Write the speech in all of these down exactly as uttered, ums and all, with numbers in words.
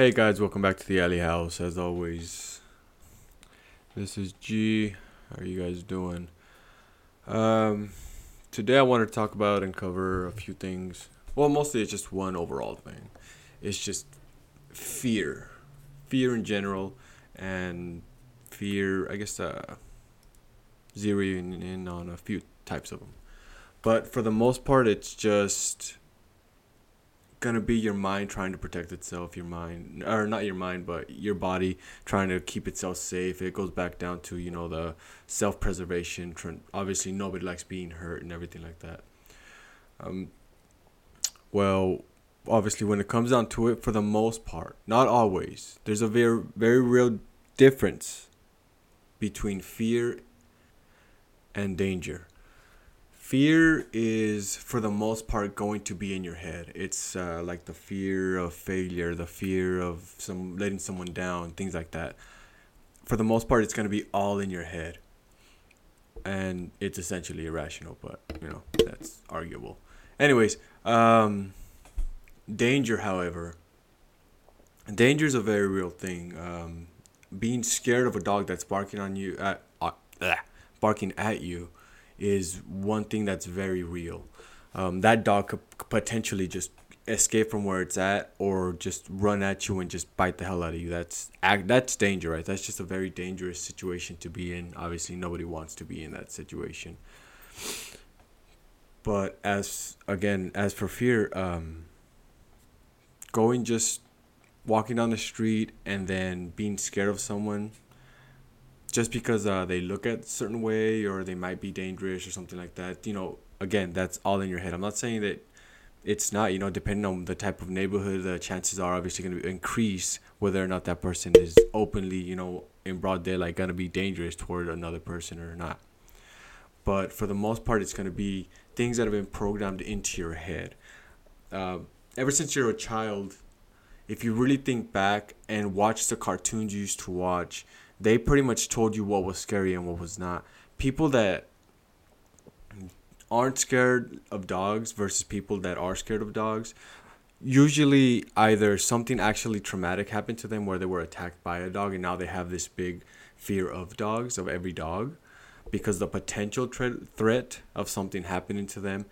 Hey guys, welcome back to the Alley House. As always, this is G. How are you guys doing? Um, today I want to talk about and cover a few things. Well, mostly it's just one overall thing. It's just fear, fear in general, and fear. I guess uh, zeroing in on a few types of them, but for the most part, it's just gonna be your mind trying to protect itself, your mind or not your mind but your body trying to keep itself safe. It goes back down to, you know, the self-preservation trend. Obviously nobody likes being hurt and everything like that. Um well, obviously when it comes down to it, for the most part, not always, there's a very very real difference between fear and danger. Fear is, for the most part, going to be in your head. It's uh, like the fear of failure, the fear of some letting someone down, things like that. For the most part, it's going to be all in your head. And it's essentially irrational, but, you know, that's arguable. Anyways, um, danger, however. Danger is a very real thing. Um, being scared of a dog that's barking on you, at, uh, bleh, barking at you, is one thing that's very real. Um, that dog could potentially just escape from where it's at or just run at you and just bite the hell out of you. That's that's danger, right? That's just a very dangerous situation to be in. Obviously, nobody wants to be in that situation. But as, again, as for fear, um, going just walking down the street and then being scared of someone, just because uh, they look at a certain way or they might be dangerous or something like that. You know, again, that's all in your head. I'm not saying that it's not, you know, depending on the type of neighborhood, the chances are obviously going to increase whether or not that person is openly, you know, in broad daylight, going to be dangerous toward another person or not. But for the most part, it's going to be things that have been programmed into your head. Uh, ever since you're a child, if you really think back and watch the cartoons you used to watch, they pretty much told you what was scary and what was not. People that aren't scared of dogs versus people that are scared of dogs, usually either something actually traumatic happened to them where they were attacked by a dog and now they have this big fear of dogs, of every dog, because the potential tra- threat of something happening to them.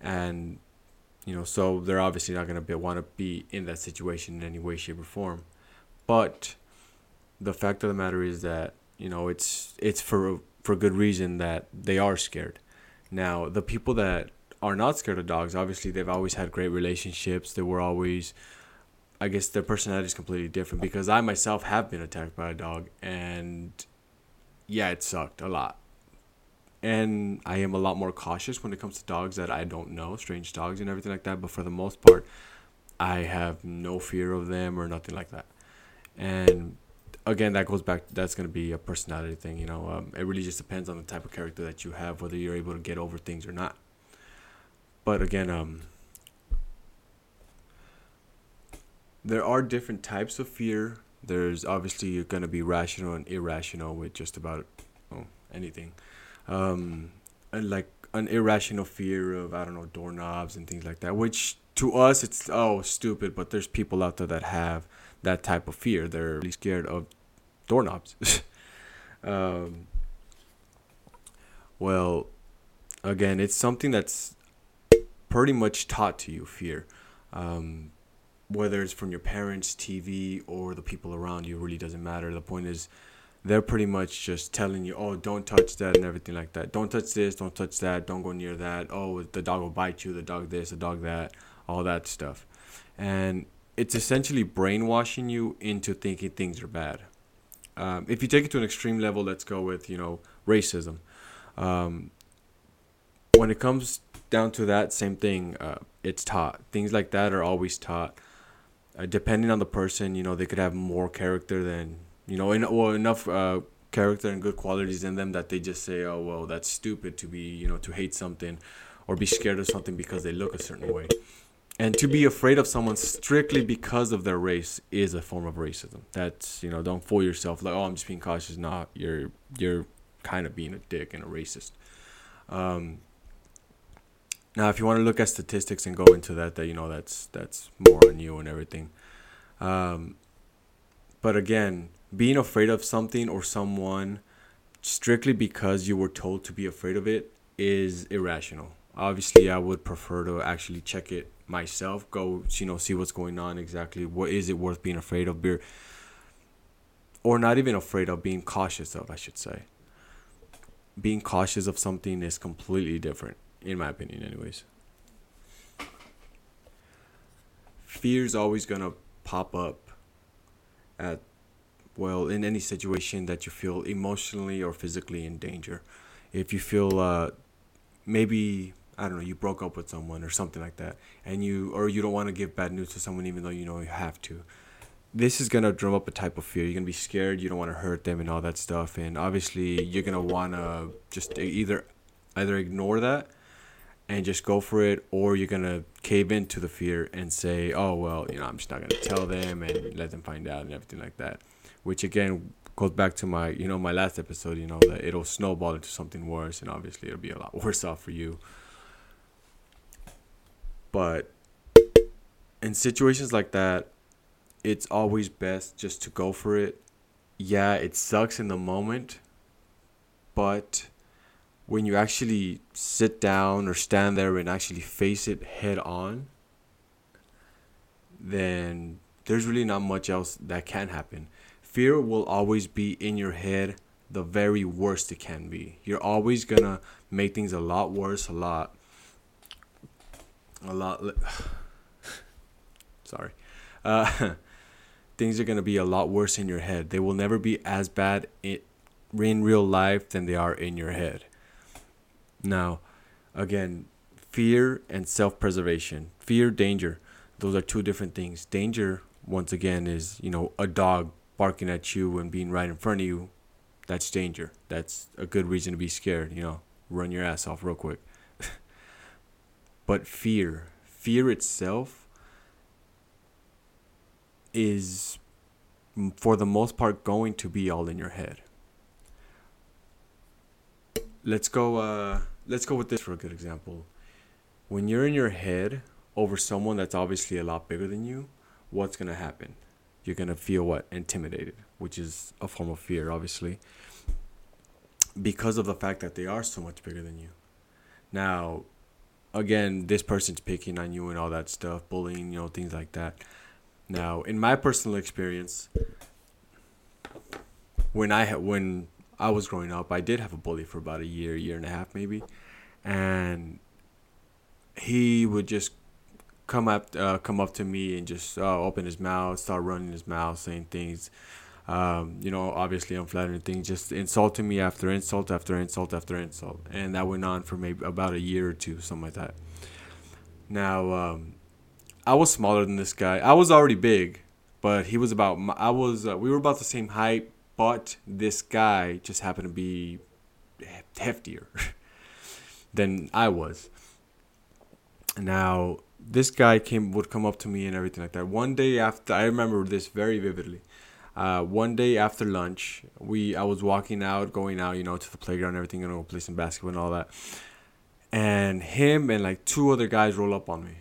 And, you know, so they're obviously not going to want to be in that situation in any way, shape, or form. But the fact of the matter is that, you know, it's it's for for good reason that they are scared. Now, the people that are not scared of dogs, obviously they've always had great relationships. They were always, I guess their personality is completely different, because I myself have been attacked by a dog. And yeah, it sucked a lot. And I am a lot more cautious when it comes to dogs that I don't know, strange dogs and everything like that. But for the most part, I have no fear of them or nothing like that. And again, that goes back, that's going to be a personality thing, you know. Um, it really just depends on the type of character that you have, whether you're able to get over things or not. But again, um, there are different types of fear. There's obviously going to be rational and irrational with just about oh, anything. Um, and like an irrational fear of, I don't know, doorknobs and things like that, which to us, it's, oh, stupid, but there's people out there that have that type of fear. They're really scared of doorknobs. um, well, again, it's something that's pretty much taught to you, fear. Um, whether it's from your parents, T V, or the people around you, it really doesn't matter. The point is, they're pretty much just telling you, oh, don't touch that and everything like that. Don't touch this, don't touch that, don't go near that. Oh, the dog will bite you, the dog this, the dog that, all that stuff. And it's essentially brainwashing you into thinking things are bad. Um, if you take it to an extreme level, let's go with, you know, racism. Um, when it comes down to that, same thing, uh, it's taught. Things like that are always taught. Uh, depending on the person, you know, they could have more character than, you know, en- well, enough uh, character and good qualities in them that they just say, oh, well, that's stupid to be, you know, to hate something or be scared of something because they look a certain way. And to be afraid of someone strictly because of their race is a form of racism. That's, you know, don't fool yourself. Like, oh, I'm just being cautious. No, you're you're kind of being a dick and a racist. Um, now, if you want to look at statistics and go into that, that, you know, that's that's more on you and everything. Um, But again, being afraid of something or someone strictly because you were told to be afraid of it is irrational. Obviously, I would prefer to actually check it myself, go, you know, see what's going on exactly. What is it worth being afraid of? Or not even afraid of, being cautious of, I should say. Being cautious of something is completely different, in my opinion anyways. Fear is always going to pop up at, well, in any situation that you feel emotionally or physically in danger. If you feel uh, maybe, I don't know, you broke up with someone or something like that, and you or you don't want to give bad news to someone even though you know you have to. This is going to drum up a type of fear. You're going to be scared. You don't want to hurt them and all that stuff. And obviously, you're going to want to just either either ignore that and just go for it, or you're going to cave into the fear and say, oh, well, you know, I'm just not going to tell them and let them find out and everything like that. Which, again, goes back to my, you know, my last episode, you know, that it'll snowball into something worse. And obviously, it'll be a lot worse off for you. But in situations like that, it's always best just to go for it. Yeah, it sucks in the moment, but when you actually sit down or stand there and actually face it head on, then there's really not much else that can happen. Fear will always be in your head, the very worst it can be. You're always gonna make things a lot worse, a lot, a lot, li- sorry, uh, things are going to be a lot worse in your head. They will never be as bad in real life than they are in your head. Now, again, fear and self-preservation. Fear, danger. Those are two different things. Danger, once again, is, you know, a dog barking at you and being right in front of you. That's danger. That's a good reason to be scared. You know, run your ass off real quick. But fear, fear itself is, for the most part, going to be all in your head. Let's go uh, let's go with this for a good example. When you're in your head over someone that's obviously a lot bigger than you, what's going to happen? You're going to feel what? Intimidated, which is a form of fear, obviously, because of the fact that they are so much bigger than you. Now, again, this person's picking on you and all that stuff, bullying, you know, things like that. Now, in my personal experience, when I ha- when I was growing up, I did have a bully for about a year, year and a half maybe. And he would just come up uh, come up to me and just uh, open his mouth, start running his mouth, saying things, um, you know, obviously unflattering things, just insulting me after insult after insult after insult. And that went on for maybe about a year or two, something like that. Now, um I was smaller than this guy. I was already big, but he was about, my, I was, uh, we were about the same height, but this guy just happened to be heftier than I was. Now, this guy came, would come up to me and everything like that. One day after, I remember this very vividly. Uh, one day after lunch, we, I was walking out, going out, you know, to the playground and everything, and go play some basketball and all that. And him and like two other guys roll up on me.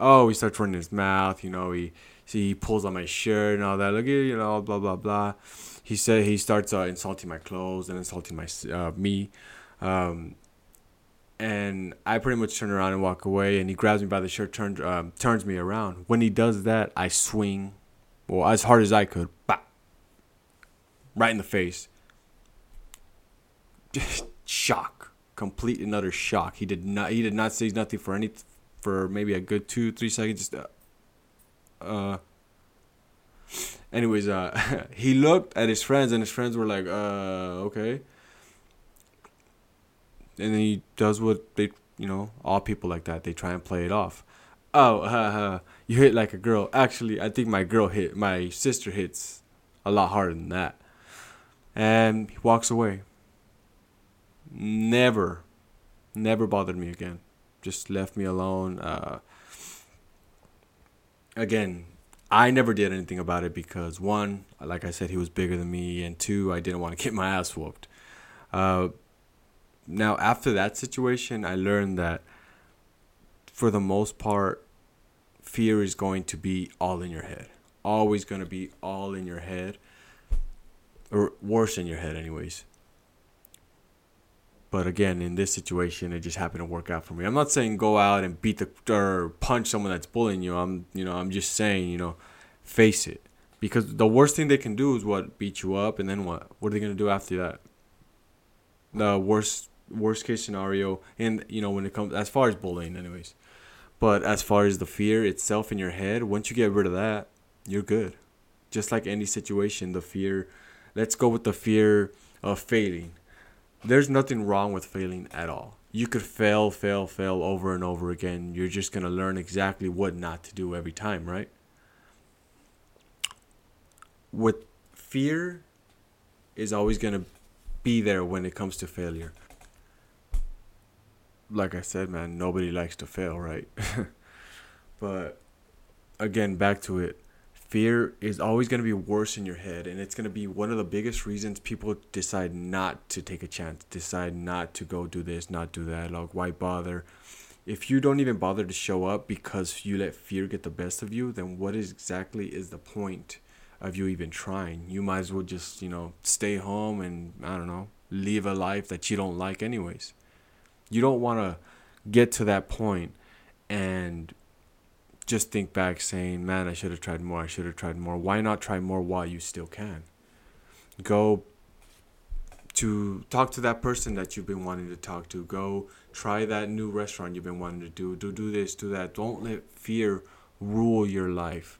Oh, he starts running his mouth, you know, he see he pulls on my shirt and all that. Look at, you know, blah, blah, blah. He said he starts uh, insulting my clothes and insulting my uh, me. Um, and I pretty much turn around and walk away. And he grabs me by the shirt, turns um, turns me around. When he does that, I swing, well, as hard as I could, bah, right in the face. Shock, complete and utter shock. He did not, he did not say nothing for anything. For maybe a good two, three seconds. Just, uh, uh, anyways, uh, he looked at his friends, and his friends were like, uh, okay. And then he does what they, you know, all people like that. They try and play it off. Oh, uh, you hit like a girl. Actually, I think my girl hit, my sister hits a lot harder than that. And he walks away. Never, never bothered me again. Just left me alone. Uh, again, I never did anything about it because, one, like I said, he was bigger than me. And two, I didn't want to get my ass whooped. Uh, now, after that situation, I learned that for the most part, fear is going to be all in your head. always going to be all in your head, or worse in your head anyways. But again, in this situation, it just happened to work out for me. I'm not saying go out and beat the or punch someone that's bullying you. I'm, you know, I'm just saying, you know, face it, because the worst thing they can do is what, beat you up, and then what? What are they gonna do after that? The worst, worst case scenario, and you know, when it comes as far as bullying, anyways. But as far as the fear itself in your head, once you get rid of that, you're good. Just like any situation, the fear. Let's go with the fear of failing. There's nothing wrong with failing at all. You could fail, fail, fail over and over again. You're just going to learn exactly what not to do every time, right? With fear is always going to be there when it comes to failure. Like I said, man, nobody likes to fail, right? But again, back to it. Fear is always going to be worse in your head, and it's going to be one of the biggest reasons people decide not to take a chance, decide not to go do this, not do that. Like, why bother? If you don't even bother to show up because you let fear get the best of you, then what is exactly is the point of you even trying? You might as well just, you know, stay home and, I don't know, live a life that you don't like anyways. You don't want to get to that point and just think back saying, man, I should have tried more. I should have tried more. Why not try more while you still can? Go to talk to that person that you've been wanting to talk to. Go try that new restaurant you've been wanting to do. Do do this, do that. Don't let fear rule your life.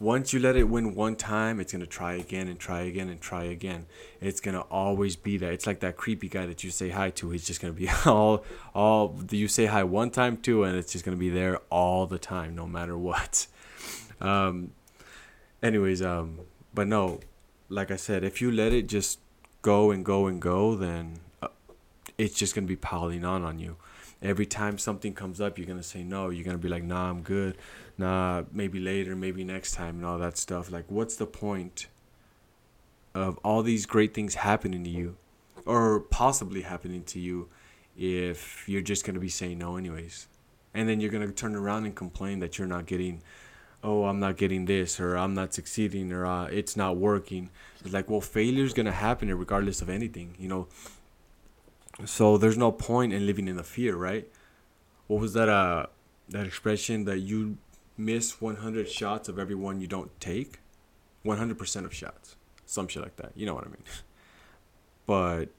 Once you let it win one time, it's going to try again and try again and try again. It's going to always be that. It's like that creepy guy that you say hi to. He's just going to be all, all, you say hi one time too, and it's just going to be there all the time, no matter what. Um, anyways, um, but no, like I said, if you let it just go and go and go, then it's just going to be piling on on you. Every time something comes up, you're going to say no. You're going to be like, nah, I'm good. Nah, maybe later, maybe next time, and all that stuff. Like, what's the point of all these great things happening to you, or possibly happening to you, if you're just going to be saying no anyways? And then you're going to turn around and complain that you're not getting, oh, I'm not getting this, or I'm not succeeding, or uh, it's not working. It's like, well, failure's going to happen regardless of anything, you know? So there's no point in living in the fear, right? What was that uh that expression that you miss one hundred shots of everyone you don't take? one hundred percent of shots. Some shit like that. You know what I mean? But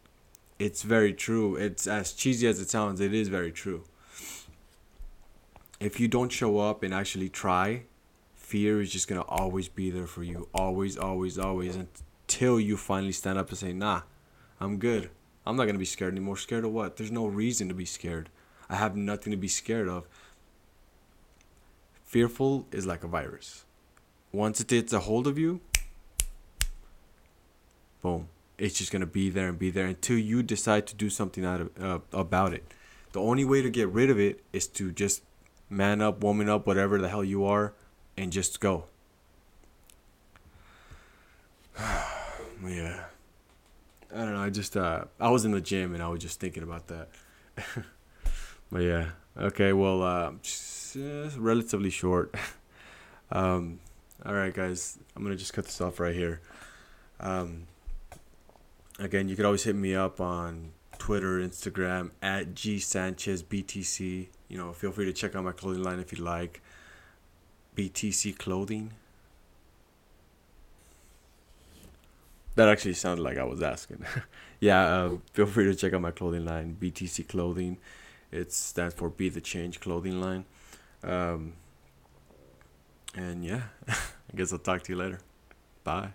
it's very true. It's as cheesy as it sounds, it is very true. If you don't show up and actually try, fear is just going to always be there for you. Always, always, always. Until you finally stand up and say, nah, I'm good. I'm not going to be scared anymore. Scared of what? There's no reason to be scared. I have nothing to be scared of. Fearful is like a virus. Once it gets a hold of you, boom. It's just going to be there and be there until you decide to do something out of, uh, about it. The only way to get rid of it is to just man up, woman up, whatever the hell you are, and just go. Yeah. I don't know, I just, uh, I was in the gym and I was just thinking about that. But yeah, okay, well, uh, just, uh, relatively short. um, all right, guys, I'm going to just cut this off right here. Um, again, you can always hit me up on Twitter, Instagram, at G Sanchez B T C. You know, feel free to check out my clothing line if you like. B T C Clothing. That actually sounded like I was asking. yeah, uh, feel free to check out my clothing line, B T C Clothing. It stands for Be The Change Clothing Line. Um, and yeah, I guess I'll talk to you later. Bye.